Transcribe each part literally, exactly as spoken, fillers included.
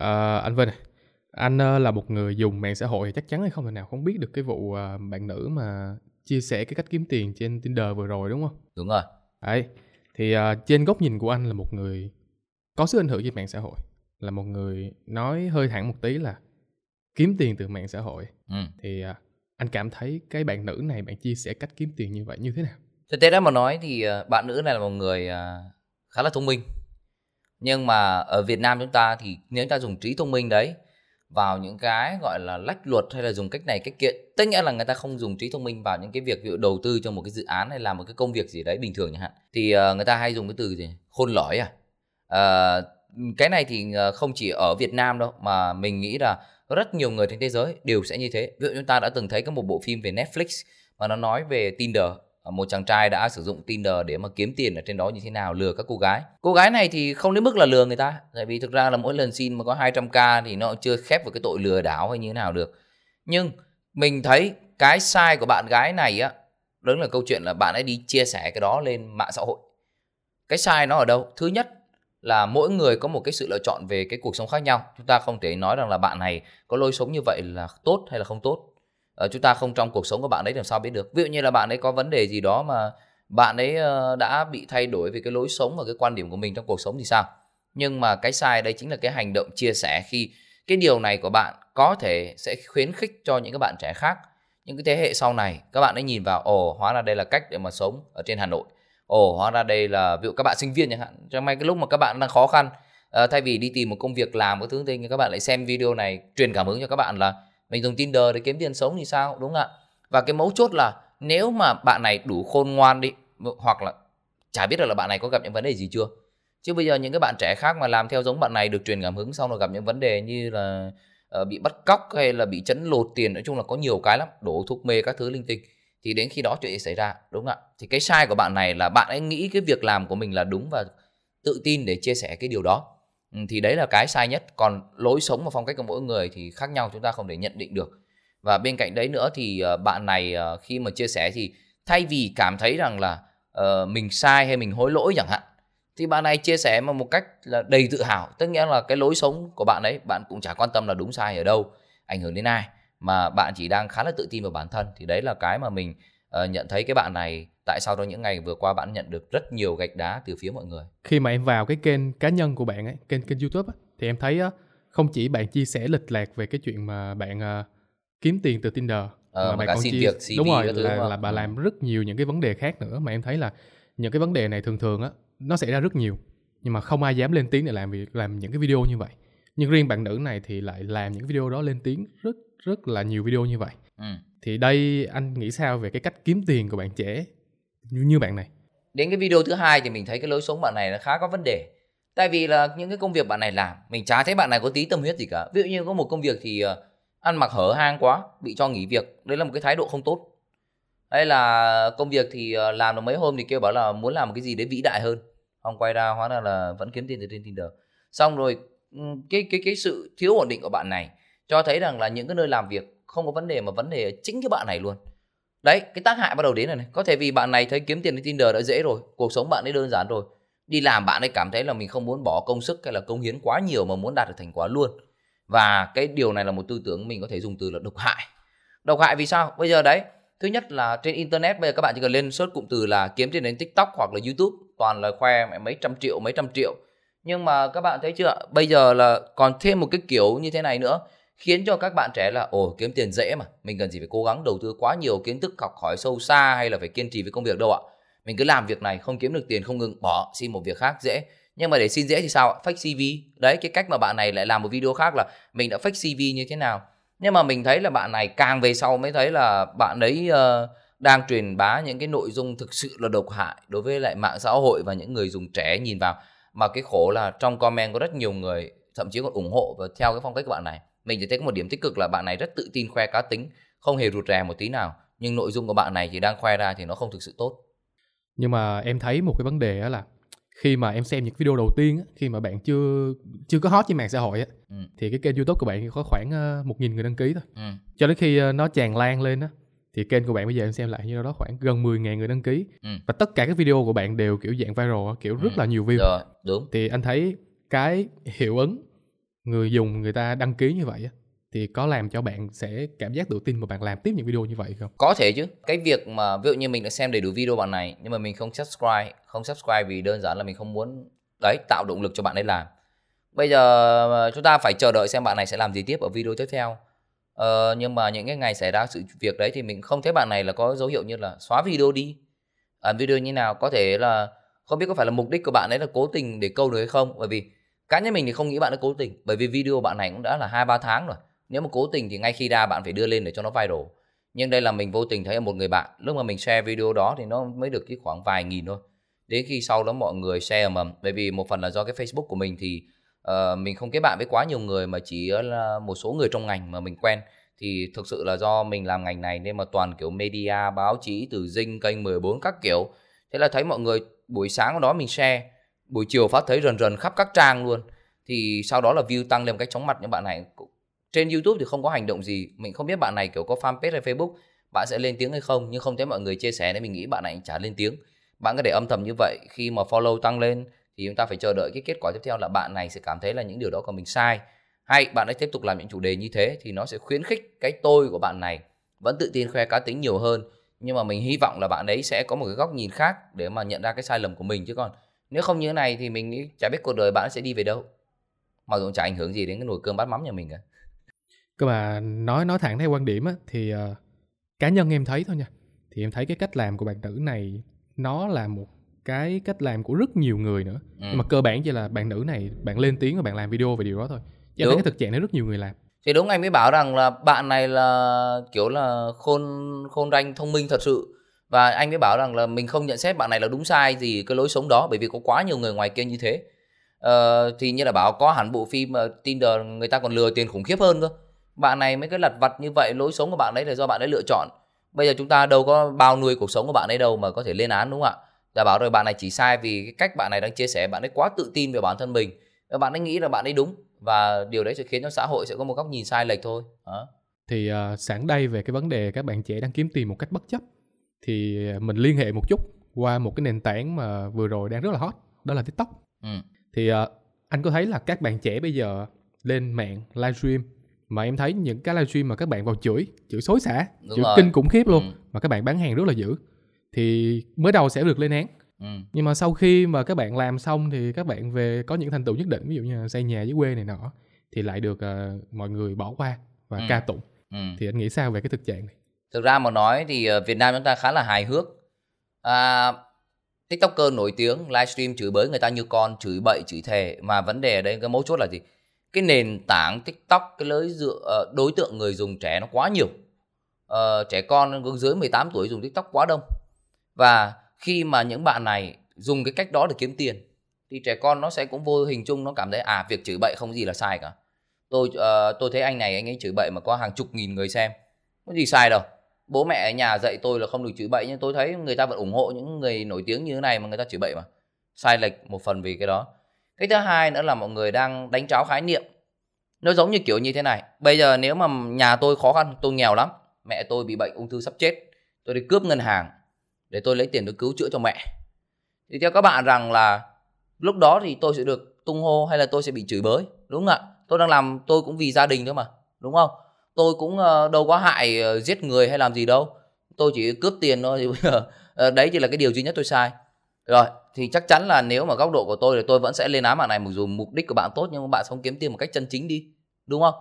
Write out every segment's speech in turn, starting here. À, anh Vinh, anh ờ, là một người dùng mạng xã hội thì chắc chắn hay không thể nào không biết được cái vụ ờ, bạn nữ mà chia sẻ cái cách kiếm tiền trên Tinder vừa rồi đúng không? Đúng rồi. Đấy, thì ờ, trên góc nhìn của anh là một người có sức ảnh hưởng trên mạng xã hội, là một người nói hơi thẳng một tí là kiếm tiền từ mạng xã hội. Ừ. Thì ờ, anh cảm thấy cái bạn nữ này bạn chia sẻ cách kiếm tiền như vậy như thế nào? Thực tế ra mà nói thì bạn nữ này là một người khá là thông minh. Nhưng mà ở Việt Nam chúng ta thì nếu chúng ta dùng trí thông minh đấy vào những cái gọi là lách luật hay là dùng cách này cách kiện, tất nhiên là người ta không dùng trí thông minh vào những cái việc ví dụ đầu tư cho một cái dự án hay làm một cái công việc gì đấy bình thường chẳng hạn, thì người ta hay dùng cái từ gì khôn lõi. à, à Cái này thì không chỉ ở Việt Nam đâu mà mình nghĩ là rất nhiều người trên thế giới đều sẽ như thế. Ví dụ chúng ta đã từng thấy có một bộ phim về Netflix mà nó nói về Tinder, một chàng trai đã sử dụng Tinder để mà kiếm tiền ở trên đó như thế nào, lừa các cô gái. Cô gái này thì không đến mức là lừa người ta, tại vì thực ra là mỗi lần xin mà có hai trăm k thì nó chưa khép vào cái tội lừa đảo hay như thế nào được. Nhưng mình thấy cái sai của bạn gái này á, đúng là câu chuyện là bạn ấy đi chia sẻ cái đó lên mạng xã hội. Cái sai nó ở đâu? Thứ nhất là mỗi người có một cái sự lựa chọn về cái cuộc sống khác nhau. Chúng ta không thể nói rằng là bạn này có lối sống như vậy là tốt hay là không tốt. Ờ, chúng ta không trong cuộc sống của bạn ấy làm sao biết được. Ví dụ như là bạn ấy có vấn đề gì đó mà bạn ấy đã bị thay đổi về cái lối sống và cái quan điểm của mình trong cuộc sống thì sao. Nhưng mà cái sai đây chính là cái hành động chia sẻ, khi cái điều này của bạn có thể sẽ khuyến khích cho những cái bạn trẻ khác, những cái thế hệ sau này. Các bạn ấy nhìn vào, ồ hóa ra đây là cách để mà sống ở trên Hà Nội, ồ hóa ra đây là ví dụ các bạn sinh viên chẳng hạn, trong mấy cái lúc mà các bạn đang khó khăn, à, thay vì đi tìm một công việc làm cái thứ thì các bạn lại xem video này truyền cảm hứng cho các bạn là mình dùng Tinder để kiếm tiền sống thì sao, đúng không ạ? Và cái mấu chốt là nếu mà bạn này đủ khôn ngoan đi, hoặc là chả biết được là bạn này có gặp những vấn đề gì chưa. Chứ bây giờ những cái bạn trẻ khác mà làm theo giống bạn này được truyền cảm hứng xong rồi gặp những vấn đề như là uh, bị bắt cóc hay là bị chấn lột tiền, nói chung là có nhiều cái lắm, đổ thuốc mê các thứ linh tinh. Thì đến khi đó chuyện xảy ra, đúng không ạ? Thì cái sai của bạn này là bạn ấy nghĩ cái việc làm của mình là đúng và tự tin để chia sẻ cái điều đó. Thì đấy là cái sai nhất. Còn lối sống và phong cách của mỗi người thì khác nhau, chúng ta không thể nhận định được. Và bên cạnh đấy nữa thì bạn này khi mà chia sẻ thì thay vì cảm thấy rằng là uh, mình sai hay mình hối lỗi chẳng hạn, thì bạn này chia sẻ mà một cách là đầy tự hào. Tức nghĩa là cái lối sống của bạn ấy, bạn cũng chả quan tâm là đúng sai ở đâu, ảnh hưởng đến ai, mà bạn chỉ đang khá là tự tin vào bản thân. Thì đấy là cái mà mình uh, nhận thấy cái bạn này, tại sao trong những ngày vừa qua bạn nhận được rất nhiều gạch đá từ phía mọi người. Khi mà em vào cái kênh cá nhân của bạn ấy, kênh kênh YouTube ấy, thì em thấy uh, không chỉ bạn chia sẻ lịch lạc về cái chuyện mà bạn uh, kiếm tiền từ Tinder, ờ, mà, mà bạn còn chia việc xê vê đúng rồi là, là bà làm rất nhiều những cái vấn đề khác nữa, mà em thấy là những cái vấn đề này thường thường á nó xảy ra rất nhiều, nhưng mà không ai dám lên tiếng để làm việc, làm những cái video như vậy. Nhưng riêng bạn nữ này thì lại làm những video đó, lên tiếng rất rất là nhiều video như vậy. Ừ. Thì đây anh nghĩ sao về cái cách kiếm tiền của bạn trẻ như, như bạn này? Đến cái video thứ hai thì mình thấy cái lối sống bạn này nó khá có vấn đề. Tại vì là những cái công việc bạn này làm, mình chả thấy bạn này có tí tâm huyết gì cả. Ví dụ như có một công việc thì ăn mặc hở hang quá, bị cho nghỉ việc. Đấy là một cái thái độ không tốt. Đây là công việc thì làm được mấy hôm thì kêu bảo là muốn làm một cái gì đấy vĩ đại hơn. Không, quay ra hóa ra là vẫn kiếm tiền từ trên Tinder. Xong rồi cái, cái, cái sự thiếu ổn định của bạn này cho thấy rằng là những cái nơi làm việc không có vấn đề mà vấn đề ở chính cái bạn này luôn. Đấy, cái tác hại bắt đầu đến rồi này. Có thể vì bạn này thấy kiếm tiền trên Tinder đã dễ rồi, cuộc sống bạn ấy đơn giản rồi, đi làm bạn ấy cảm thấy là mình không muốn bỏ công sức hay là cống hiến quá nhiều mà muốn đạt được thành quả luôn. Và cái điều này là một tư tưởng mình có thể dùng từ là độc hại. Độc hại vì sao? Bây giờ đấy, thứ nhất là trên internet bây giờ các bạn chỉ cần lên search cụm từ là kiếm tiền đến TikTok hoặc là YouTube, toàn là khoe mấy trăm triệu, mấy trăm triệu. Nhưng mà các bạn thấy chưa, bây giờ là còn thêm một cái kiểu như thế này nữa, khiến cho các bạn trẻ là ồ kiếm tiền dễ mà, mình cần gì phải cố gắng đầu tư quá nhiều kiến thức, học hỏi sâu xa hay là phải kiên trì với công việc đâu ạ. Mình cứ làm việc này không kiếm được tiền không ngừng bỏ, xin một việc khác dễ. Nhưng mà để xin dễ thì sao ạ? Fake xê vê. Đấy, cái cách mà bạn này lại làm một video khác là mình đã fake xê vê như thế nào. Nhưng mà mình thấy là bạn này càng về sau mới thấy là bạn ấy uh, đang truyền bá những cái nội dung thực sự là độc hại đối với lại mạng xã hội và những người dùng trẻ nhìn vào. Mà cái khổ là trong comment có rất nhiều người thậm chí còn ủng hộ và theo cái phong cách của bạn này. Mình chỉ thấy có một điểm tích cực là bạn này rất tự tin khoe cá tính, không hề rụt rè một tí nào. Nhưng nội dung của bạn này chỉ đang khoe ra thì nó không thực sự tốt. Nhưng mà em thấy một cái vấn đề á là khi mà em xem những video đầu tiên, khi mà bạn chưa chưa có hot trên mạng xã hội á, ừ. thì cái kênh YouTube của bạn có khoảng một nghìn người đăng ký thôi. Ừ. Cho đến khi nó tràn lan lên á, thì kênh của bạn bây giờ em xem lại như đó khoảng gần mười nghìn người đăng ký. Ừ. Và tất cả các video của bạn đều kiểu dạng viral, kiểu ừ. rất là nhiều view. Được. Đúng. Thì anh thấy cái hiệu ứng người dùng người ta đăng ký như vậy thì có làm cho bạn sẽ cảm giác tự tin mà bạn làm tiếp những video như vậy không? Có thể chứ. Cái việc mà ví dụ như mình đã xem đầy đủ video bạn này nhưng mà mình không subscribe, không subscribe vì đơn giản là mình không muốn đấy tạo động lực cho bạn ấy làm. Bây giờ chúng ta phải chờ đợi xem bạn này sẽ làm gì tiếp ở video tiếp theo. Ờ, nhưng mà những cái ngày xảy ra sự việc đấy thì mình không thấy bạn này là có dấu hiệu như là xóa video đi, ẩn video như nào. Có thể là không biết có phải là mục đích của bạn ấy là cố tình để câu được hay không, bởi vì cá nhân mình thì không nghĩ bạn ấy cố tình, bởi vì video bạn này cũng đã là hai ba tháng rồi. Nếu mà cố tình thì ngay khi ra bạn phải đưa lên để cho nó viral, nhưng đây là mình vô tình thấy một người bạn, lúc mà mình share video đó thì nó mới được cái khoảng vài nghìn thôi, đến khi sau đó mọi người share mà, bởi vì một phần là do cái Facebook của mình thì Uh, mình không kết bạn với quá nhiều người mà chỉ là một số người trong ngành mà mình quen. Thì thực sự là do mình làm ngành này nên mà toàn kiểu media, báo chí, Từ Dinh, kênh mười bốn các kiểu. Thế là thấy mọi người buổi sáng hôm đó mình share, buổi chiều phát thấy rần rần khắp các trang luôn. Thì sau đó là view tăng lên một cách chóng mặt. Nhưng bạn này trên YouTube thì không có hành động gì. Mình không biết bạn này kiểu có fanpage hay Facebook, bạn sẽ lên tiếng hay không, nhưng không thấy mọi người chia sẻ nên mình nghĩ bạn này chả lên tiếng. Bạn có để âm thầm như vậy, khi mà follow tăng lên thì chúng ta phải chờ đợi cái kết quả tiếp theo là bạn này sẽ cảm thấy là những điều đó của mình sai, hay bạn ấy tiếp tục làm những chủ đề như thế thì nó sẽ khuyến khích cái tôi của bạn này vẫn tự tin khoe cá tính nhiều hơn. Nhưng mà mình hy vọng là bạn ấy sẽ có một cái góc nhìn khác để mà nhận ra cái sai lầm của mình, chứ còn nếu không như thế này thì mình nghĩ chả biết cuộc đời bạn ấy sẽ đi về đâu, mà dù chả ảnh hưởng gì đến cái nồi cơm bát mắm nhà mình cả. Cơ mà nói nói thẳng theo quan điểm á, thì uh, cá nhân em thấy thôi nha, thì em thấy cái cách làm của bạn nữ này nó là một cái cách làm của rất nhiều người nữa. Ừ. Nhưng mà cơ bản chỉ là bạn nữ này, bạn lên tiếng và bạn làm video về điều đó thôi. Chứ cái thực trạng này rất nhiều người làm. Thì đúng, anh mới bảo rằng là bạn này là kiểu là khôn khôn ranh, thông minh thật sự. Và anh mới bảo rằng là mình không nhận xét bạn này là đúng sai gì cái lối sống đó, bởi vì có quá nhiều người ngoài kia như thế. Ờ, thì như là bảo có hẳn bộ phim uh, Tinder người ta còn lừa tiền khủng khiếp hơn cơ. Bạn này mấy cái lặt vặt như vậy, lối sống của bạn ấy là do bạn ấy lựa chọn. Bây giờ chúng ta đâu có bao nuôi cuộc sống của bạn ấy đâu mà có thể lên án, đúng không ạ? Đã bảo rồi, bạn này chỉ sai vì cái cách bạn này đang chia sẻ, bạn ấy quá tự tin về bản thân mình, bạn ấy nghĩ là bạn ấy đúng, và điều đấy sẽ khiến cho xã hội sẽ có một góc nhìn sai lệch thôi. Hả? Thì uh, sáng đây về cái vấn đề các bạn trẻ đang kiếm tiền một cách bất chấp, thì mình liên hệ một chút qua một cái nền tảng mà vừa rồi đang rất là hot, đó là TikTok. Ừ. Thì uh, anh có thấy là các bạn trẻ bây giờ lên mạng livestream, mà em thấy những cái livestream mà các bạn vào chửi, chửi xối xả, đúng chửi rồi. Kinh khủng khiếp luôn. Ừ. Mà các bạn bán hàng rất là dữ, thì mới đầu sẽ được lên án. Ừ. Nhưng mà sau khi mà các bạn làm xong thì các bạn về có những thành tựu nhất định, ví dụ như xây nhà dưới quê này nọ, thì lại được uh, mọi người bỏ qua và ừ. ca tụng. Ừ. Thì anh nghĩ sao về cái thực trạng này? Thực ra mà nói thì Việt Nam chúng ta khá là hài hước. à, TikToker nổi tiếng livestream chửi bới người ta như con, chửi bậy, chửi thề. Mà vấn đề ở đây cái mấu chốt là gì? Cái nền tảng TikTok, cái lưới dựa đối tượng người dùng trẻ nó quá nhiều. à, Trẻ con dưới mười tám tuổi dùng TikTok quá đông, và khi mà những bạn này dùng cái cách đó để kiếm tiền thì trẻ con nó sẽ cũng vô hình chung nó cảm thấy à việc chửi bậy không gì là sai cả. Tôi uh, tôi thấy anh này anh ấy chửi bậy mà có hàng chục nghìn người xem, có gì sai đâu. Bố mẹ ở nhà dạy tôi là không được chửi bậy, nhưng tôi thấy người ta vẫn ủng hộ những người nổi tiếng như thế này mà người ta chửi bậy mà. Sai lệch một phần vì cái đó. Cái thứ hai nữa là mọi người đang đánh tráo khái niệm. Nó giống như kiểu như thế này. Bây giờ nếu mà nhà tôi khó khăn, tôi nghèo lắm, mẹ tôi bị bệnh ung thư sắp chết, tôi đi cướp ngân hàng để tôi lấy tiền tôi cứu chữa cho mẹ, thì theo các bạn rằng là lúc đó thì tôi sẽ được tung hô hay là tôi sẽ bị chửi bới, đúng không ạ? Tôi đang làm, tôi cũng vì gia đình thôi mà, đúng không? Tôi cũng đâu có hại giết người hay làm gì đâu, tôi chỉ cướp tiền thôi. Thì bây giờ đấy chỉ là cái điều duy nhất tôi sai rồi. Thì chắc chắn là nếu mà góc độ của tôi thì tôi vẫn sẽ lên án bạn này, mặc dù mục đích của bạn tốt nhưng mà bạn không kiếm tiền một cách chân chính đi, đúng không?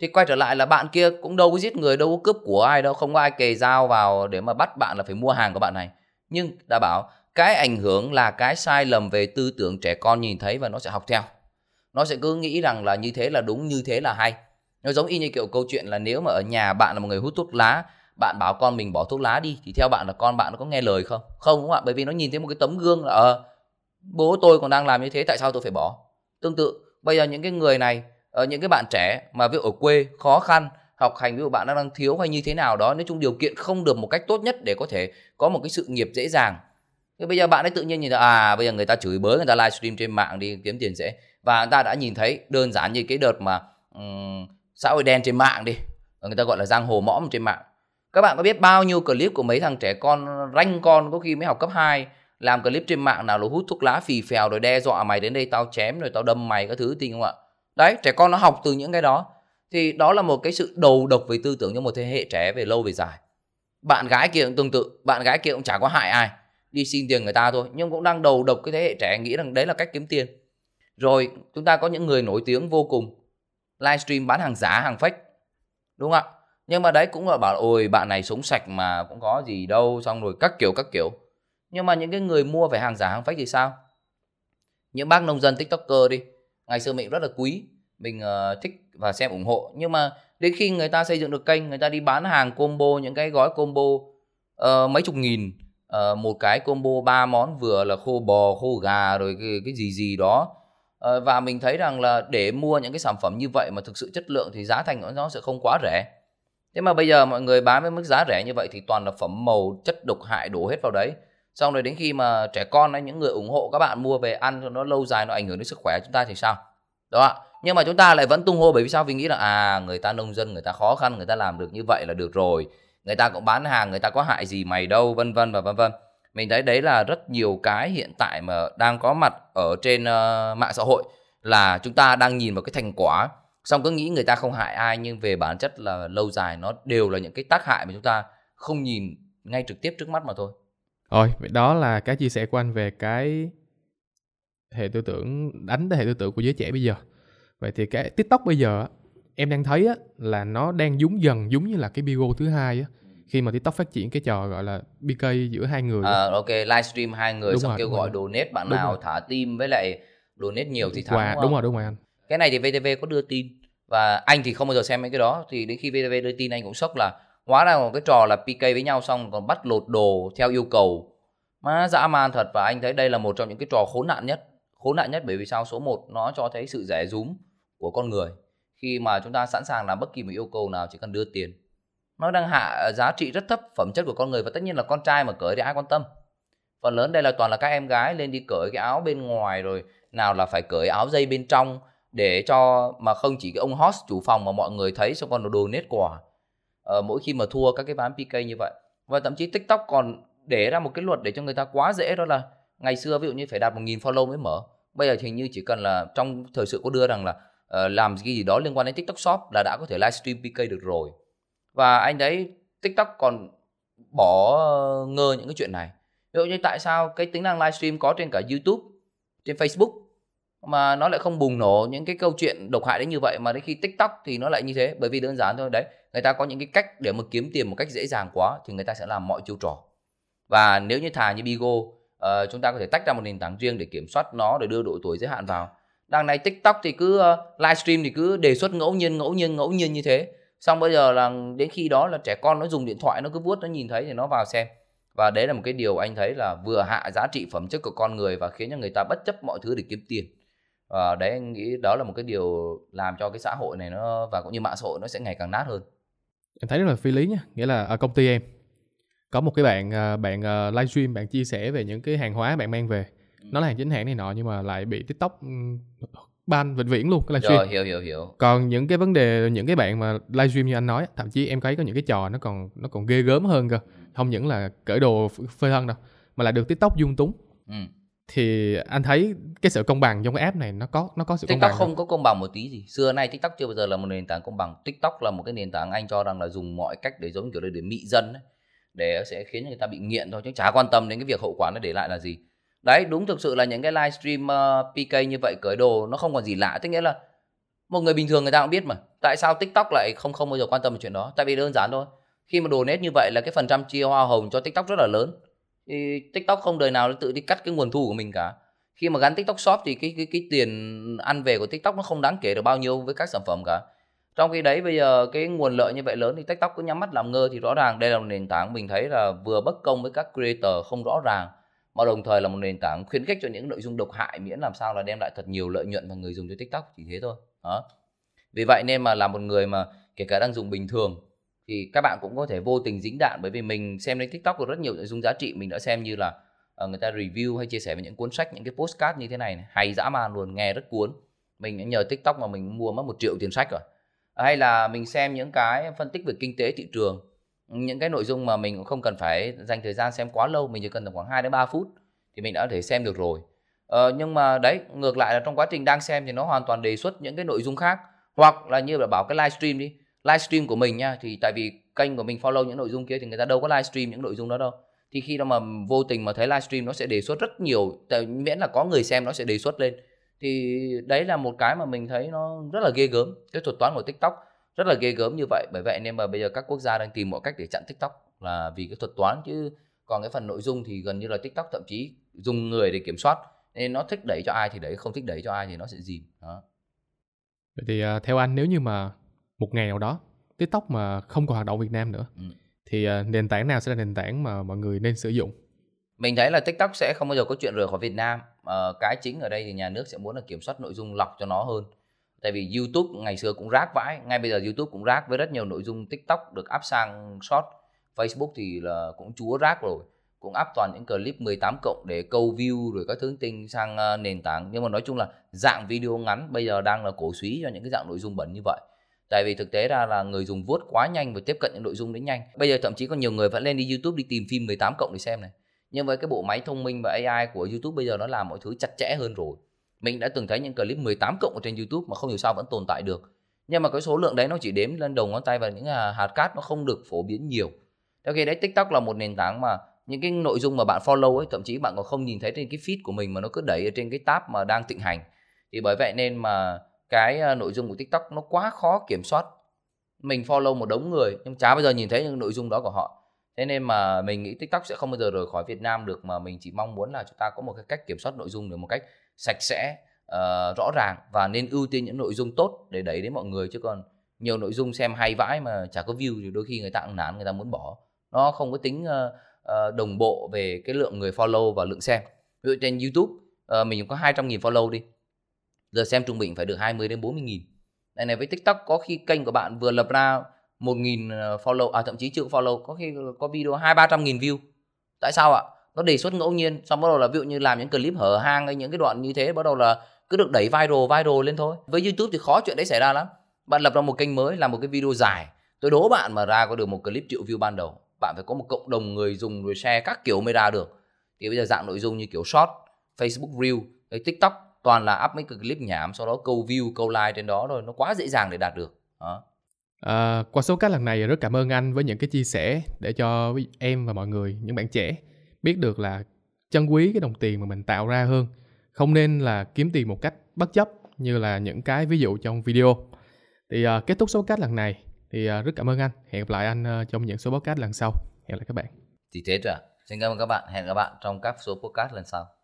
Thì quay trở lại là bạn kia cũng đâu có giết người, đâu có cướp của ai đâu, không có ai kề dao vào để mà bắt bạn là phải mua hàng của bạn này. Nhưng đã bảo cái ảnh hưởng là cái sai lầm về tư tưởng trẻ con nhìn thấy và nó sẽ học theo. Nó sẽ cứ nghĩ rằng là như thế là đúng, như thế là hay. Nó giống y như kiểu câu chuyện là nếu mà ở nhà bạn là một người hút thuốc lá, bạn bảo con mình bỏ thuốc lá đi, thì theo bạn là con bạn nó có nghe lời không? Không, đúng không ạ? Bởi vì nó nhìn thấy một cái tấm gương là ờ, bố tôi còn đang làm như thế, tại sao tôi phải bỏ? Tương tự, bây giờ những cái người này, ở những cái bạn trẻ mà ví dụ ở quê khó khăn, học hành ví dụ bạn đang thiếu hay như thế nào đó, nói chung điều kiện không được một cách tốt nhất để có thể có một cái sự nghiệp dễ dàng. Thế bây giờ bạn ấy tự nhiên nhìn thấy à bây giờ người ta chửi bới, người ta livestream trên mạng đi kiếm tiền dễ, và người ta đã nhìn thấy đơn giản như cái đợt mà um, xã hội đen trên mạng đi, người ta gọi là giang hồ mõm trên mạng. Các bạn có biết bao nhiêu clip của mấy thằng trẻ con ranh con có khi mới học cấp hai làm clip trên mạng, nào là hút thuốc lá phì phèo rồi đe dọa mày đến đây tao chém rồi tao đâm mày các thứ, tin không ạ? Đấy, trẻ con nó học từ những cái đó. Thì đó là một cái sự đầu độc về tư tưởng cho một thế hệ trẻ về lâu về dài. Bạn gái kia cũng tương tự, bạn gái kia cũng chả có hại ai, đi xin tiền người ta thôi, nhưng cũng đang đầu độc cái thế hệ trẻ nghĩ rằng đấy là cách kiếm tiền. Rồi chúng ta có những người nổi tiếng vô cùng, livestream bán hàng giả, hàng fake, đúng không ạ? Nhưng mà đấy cũng là bảo ôi bạn này sống sạch mà cũng có gì đâu, xong rồi các kiểu các kiểu. Nhưng mà những cái người mua về hàng giả, hàng fake thì sao? Những bác nông dân tiktoker đi, ngày xưa mình rất là quý, mình uh, thích và xem ủng hộ. Nhưng mà đến khi người ta xây dựng được kênh, người ta đi bán hàng combo, những cái gói combo uh, mấy chục nghìn, uh, một cái combo ba món, vừa là khô bò, khô gà, rồi cái, cái gì gì đó. Uh, và mình thấy rằng là để mua những cái sản phẩm như vậy mà thực sự chất lượng thì giá thành của nó sẽ không quá rẻ. Thế mà bây giờ mọi người bán với mức giá rẻ như vậy thì toàn là phẩm màu, chất độc hại đổ hết vào đấy. Xong rồi đến khi mà trẻ con hay những người ủng hộ các bạn mua về ăn cho nó lâu dài, nó ảnh hưởng đến sức khỏe chúng ta thì sao? Đó ạ. Nhưng mà chúng ta lại vẫn tung hô, bởi vì sao? Vì nghĩ là à, người ta nông dân, người ta khó khăn, người ta làm được như vậy là được rồi, người ta cũng bán hàng, người ta có hại gì mày đâu, vân vân và vân vân. Mình thấy đấy là rất nhiều cái hiện tại mà đang có mặt ở trên uh, mạng xã hội, là chúng ta đang nhìn vào cái thành quả, xong cứ nghĩ người ta không hại ai, nhưng về bản chất là lâu dài nó đều là những cái tác hại mà chúng ta không nhìn ngay trực tiếp trước mắt mà thôi. Rồi, đó là cái chia sẻ của anh về cái hệ tư tưởng, đánh tới hệ tư tưởng của giới trẻ bây giờ. Vậy thì cái TikTok bây giờ em đang thấy á, là nó đang dúng dần, giống như là cái Bigo thứ hai á, khi mà TikTok phát triển cái trò gọi là pê ca giữa hai người. À, ok, livestream hai người, đúng xong rồi, kêu gọi donate, bạn đúng nào rồi. Thả tim với lại donate nhiều thì thắng. Wow, đúng, đúng rồi, đúng rồi anh. Cái này thì vê tê vê có đưa tin, và anh thì không bao giờ xem mấy cái đó, thì đến khi vê tê vê đưa tin anh cũng sốc là hóa ra một cái trò là pê ca với nhau xong còn bắt lột đồ theo yêu cầu. Má dã man thật, và anh thấy đây là một trong những cái trò khốn nạn nhất. Khốn nạn nhất bởi vì sao? Số một, nó cho thấy sự rẻ rúm của con người. Khi mà chúng ta sẵn sàng làm bất kỳ một yêu cầu nào chỉ cần đưa tiền. Nó đang hạ giá trị rất thấp phẩm chất của con người, và tất nhiên là con trai mà cởi thì ai quan tâm. Phần lớn đây là toàn là các em gái lên đi cởi cái áo bên ngoài, rồi nào là phải cởi áo dây bên trong để cho mà không chỉ cái ông host chủ phòng mà mọi người thấy, xong còn donate quà. Ờ, mỗi khi mà thua các cái ván pê ca như vậy. Và thậm chí TikTok còn để ra một cái luật để cho người ta quá dễ, đó là ngày xưa ví dụ như phải đạt một nghìn follow mới mở. Bây giờ thì hình như chỉ cần là trong thời sự có đưa rằng là uh, làm cái gì đó liên quan đến TikTok Shop là đã có thể livestream pê ca được rồi. Và anh thấy TikTok còn bỏ ngơ những cái chuyện này. Ví dụ như tại sao cái tính năng livestream có trên cả YouTube, trên Facebook mà nó lại không bùng nổ những cái câu chuyện độc hại đến như vậy, mà đến khi TikTok thì nó lại như thế. Bởi vì đơn giản thôi đấy, người ta có những cái cách để mà kiếm tiền một cách dễ dàng quá thì người ta sẽ làm mọi chiêu trò. Và nếu như thà như Bigo, uh, chúng ta có thể tách ra một nền tảng riêng để kiểm soát nó, để đưa độ tuổi giới hạn vào. Đằng này TikTok thì cứ uh, livestream thì cứ đề xuất ngẫu nhiên ngẫu nhiên ngẫu nhiên như thế. Xong bây giờ là đến khi đó là trẻ con nó dùng điện thoại, nó cứ vuốt, nó nhìn thấy thì nó vào xem. Và đấy là một cái điều anh thấy là vừa hạ giá trị phẩm chất của con người và khiến cho người ta bất chấp mọi thứ để kiếm tiền. Và đấy, anh nghĩ đó là một cái điều làm cho cái xã hội này nó, và cũng như mạng xã hội nó sẽ ngày càng nát hơn. Em thấy rất là phi lý nha. Nghĩa là ở công ty em có một cái bạn bạn livestream, bạn chia sẻ về những cái hàng hóa bạn mang về, nó là hàng chính hãng này nọ, nhưng mà lại bị TikTok ban vĩnh viễn luôn cái livestream. Rồi, hiểu hiểu hiểu. Còn những cái vấn đề, những cái bạn mà livestream như anh nói, thậm chí em thấy có những cái trò nó còn nó còn ghê gớm hơn cơ, không những là cởi đồ phơi thân đâu, mà lại được TikTok dung túng. Ừ. Thì anh thấy cái sự công bằng trong cái app này nó có nó có sự TikTok công bằng. TikTok không, không có công bằng một tí gì. Xưa nay TikTok chưa bao giờ là một nền tảng công bằng. TikTok là một cái nền tảng anh cho rằng là dùng mọi cách để giống kiểu để, để mị dân ấy, để sẽ khiến người ta bị nghiện thôi, chứ chả quan tâm đến cái việc hậu quả nó để lại là gì. Đấy, đúng, thực sự là những cái livestream uh, pê ca như vậy, cởi đồ nó không còn gì lạ. Tức nghĩa là một người bình thường người ta cũng biết mà. Tại sao TikTok lại không không bao giờ quan tâm đến chuyện đó? Tại vì đơn giản thôi. Khi mà donate như vậy là cái phần trăm chia hoa hồng cho TikTok rất là lớn. Thì TikTok không đời nào nó tự đi cắt cái nguồn thu của mình cả. Khi mà gắn TikTok Shop thì cái cái cái tiền ăn về của TikTok nó không đáng kể được bao nhiêu với các sản phẩm cả. Trong khi đấy bây giờ cái nguồn lợi như vậy lớn thì TikTok cứ nhắm mắt làm ngơ, thì rõ ràng đây là một nền tảng mình thấy là vừa bất công với các creator không rõ ràng, mà đồng thời là một nền tảng khuyến khích cho những nội dung độc hại, miễn làm sao là đem lại thật nhiều lợi nhuận và người dùng cho TikTok, chỉ thế thôi. Đó. Vì vậy nên mà là một người mà kể cả đang dùng bình thường thì các bạn cũng có thể vô tình dính đạn, bởi vì mình xem đến TikTok có rất nhiều nội dung giá trị mình đã xem, như là uh, người ta review hay chia sẻ về những cuốn sách, những cái podcast như thế này, này hay dã man luôn, nghe rất cuốn. Mình nhờ TikTok mà mình mua mất một triệu tiền sách rồi. Hay là mình xem những cái phân tích về kinh tế thị trường, những cái nội dung mà mình cũng không cần phải dành thời gian xem quá lâu, mình chỉ cần khoảng hai đến ba phút thì mình đã có thể xem được rồi. Ờ, nhưng mà đấy, ngược lại là trong quá trình đang xem thì nó hoàn toàn đề xuất những cái nội dung khác. Hoặc là như là bảo cái livestream đi, livestream của mình nha, thì tại vì kênh của mình follow những nội dung kia thì người ta đâu có livestream những nội dung đó đâu. Thì khi đó mà vô tình mà thấy livestream nó sẽ đề xuất rất nhiều, tại miễn là có người xem nó sẽ đề xuất lên. Thì đấy là một cái mà mình thấy nó rất là ghê gớm, cái thuật toán của TikTok rất là ghê gớm như vậy. Bởi vậy nên mà bây giờ các quốc gia đang tìm mọi cách để chặn TikTok là vì cái thuật toán, chứ còn cái phần nội dung thì gần như là TikTok thậm chí dùng người để kiểm soát. Nên nó thích đẩy cho ai thì đẩy, không thích đẩy cho ai thì nó sẽ dìm. Đó. Vậy thì uh, theo anh, nếu như mà một ngày nào đó TikTok mà không còn hoạt động Việt Nam nữa, ừ. thì uh, nền tảng nào sẽ là nền tảng mà mọi người nên sử dụng? Mình thấy là TikTok sẽ không bao giờ có chuyện rời khỏi Việt Nam. Uh, cái chính ở đây thì nhà nước sẽ muốn là kiểm soát nội dung, lọc cho nó hơn. Tại vì YouTube ngày xưa cũng rác vãi, ngay bây giờ YouTube cũng rác với rất nhiều nội dung TikTok được up sang short. Facebook thì là cũng chúa rác rồi, cũng up toàn những clip mười tám cộng để câu view rồi các thứ tinh sang uh, nền tảng. Nhưng mà nói chung là dạng video ngắn bây giờ đang là cổ súy cho những cái dạng nội dung bẩn như vậy. Tại vì thực tế ra là người dùng vuốt quá nhanh và tiếp cận những nội dung đến nhanh. Bây giờ thậm chí có nhiều người vẫn lên đi YouTube đi tìm phim mười tám cộng để xem này. Nhưng với cái bộ máy thông minh và a i của YouTube bây giờ nó làm mọi thứ chặt chẽ hơn rồi. Mình đã từng thấy những clip mười tám cộng ở trên YouTube mà không hiểu sao vẫn tồn tại được. Nhưng mà cái số lượng đấy nó chỉ đếm lên đầu ngón tay và những hạt cát, nó không được phổ biến nhiều. Theo khi đấy TikTok là một nền tảng mà những cái nội dung mà bạn follow ấy, thậm chí bạn còn không nhìn thấy trên cái feed của mình mà nó cứ đẩy ở trên cái tab mà đang thịnh hành. Thì bởi vậy nên mà cái nội dung của TikTok nó quá khó kiểm soát. Mình follow một đống người nhưng chả bao giờ nhìn thấy những nội dung đó của họ. Thế nên mà mình nghĩ TikTok sẽ không bao giờ rời khỏi Việt Nam được, mà mình chỉ mong muốn là chúng ta có một cái cách kiểm soát nội dung được một cách sạch sẽ, uh, rõ ràng, và nên ưu tiên những nội dung tốt để đẩy đến mọi người. Chứ còn nhiều nội dung xem hay vãi mà chả có view thì đôi khi người ta cũng nản, người ta muốn bỏ. Nó không có tính uh, uh, đồng bộ về cái lượng người follow và lượng xem. Ví dụ trên YouTube uh, mình có hai trăm nghìn follow đi, giờ xem trung bình phải được hai mươi đến bốn mươi nghìn. Đây này, với TikTok có khi kênh của bạn vừa lập ra một nghìn follow, à thậm chí chưa follow, có khi có video hai ba trăm nghìn view. Tại sao ạ? Nó đề xuất ngẫu nhiên, xong bắt đầu là ví dụ như làm những clip hở hang hay những cái đoạn như thế, bắt đầu là cứ được đẩy viral viral lên thôi. Với YouTube thì khó chuyện đấy xảy ra lắm. Bạn lập ra một kênh mới, làm một cái video dài, tôi đố bạn mà ra có được một clip triệu view ban đầu, bạn phải có một cộng đồng người dùng rồi share các kiểu mới ra được. Thì bây giờ dạng nội dung như kiểu short, Facebook Reel, TikTok toàn là up mấy cái clip nhảm, sau đó câu view, câu like trên đó rồi, nó quá dễ dàng để đạt được. Đó. À, qua số podcast lần này rất cảm ơn anh với những cái chia sẻ để cho em và mọi người, những bạn trẻ biết được là trân quý cái đồng tiền mà mình tạo ra hơn, không nên là kiếm tiền một cách bất chấp như là những cái ví dụ trong video. Thì à, kết thúc số podcast lần này thì à, rất cảm ơn anh, hẹn gặp lại anh à, trong những số podcast lần sau. Hẹn gặp lại các bạn. Thì thế rồi, xin cảm ơn các bạn, hẹn gặp lại các bạn trong các số podcast lần sau.